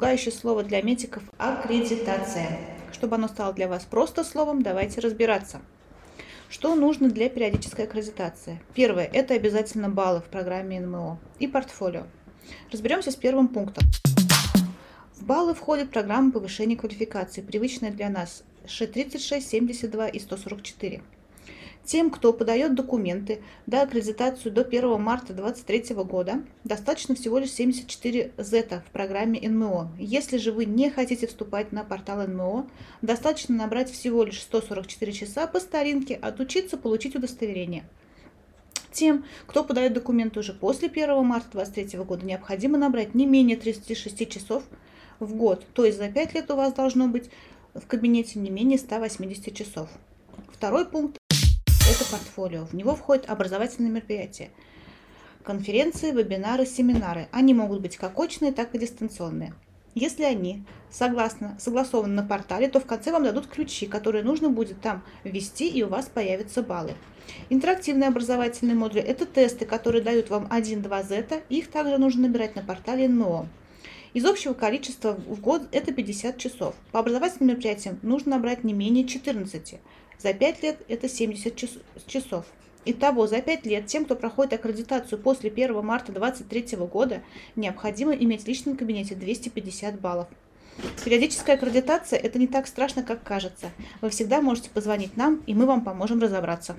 пугающее слово для медиков – аккредитация. Чтобы оно стало для вас просто словом, давайте разбираться. Что нужно для периодической аккредитации? Первое – это обязательно баллы в программе НМО и портфолио. Разберемся с первым пунктом. В баллы входит программа повышения квалификации, привычная для нас – 36, 72 и 144. Тем, кто подает документы на аккредитацию до 1 марта 2023 года, достаточно всего лишь 74 зета в программе НМО. Если же вы не хотите вступать на портал НМО, достаточно набрать всего лишь 144 часа по старинке, отучиться, получить удостоверение. Тем, кто подает документы уже после 1 марта 2023 года, необходимо набрать не менее 36 часов в год, то есть за 5 лет у вас должно быть в кабинете не менее 180 часов. Второй пункт. Это портфолио. В него входят образовательные мероприятия, конференции, вебинары, семинары. Они могут быть как очные, так и дистанционные. Если они согласованы на портале, то в конце вам дадут ключи, которые нужно будет там ввести, и у вас появятся баллы. Интерактивные образовательные модули – это тесты, которые дают вам 1-2 зета. Их также нужно набирать на портале НМО. Из общего количества в год это 50 часов. По образовательным мероприятиям нужно набрать не менее 14. За 5 лет это 70 часов. Итого, за 5 лет тем, кто проходит аккредитацию после 1 марта 2023 года, необходимо иметь в личном кабинете 250 баллов. Периодическая аккредитация – это не так страшно, как кажется. Вы всегда можете позвонить нам, и мы вам поможем разобраться.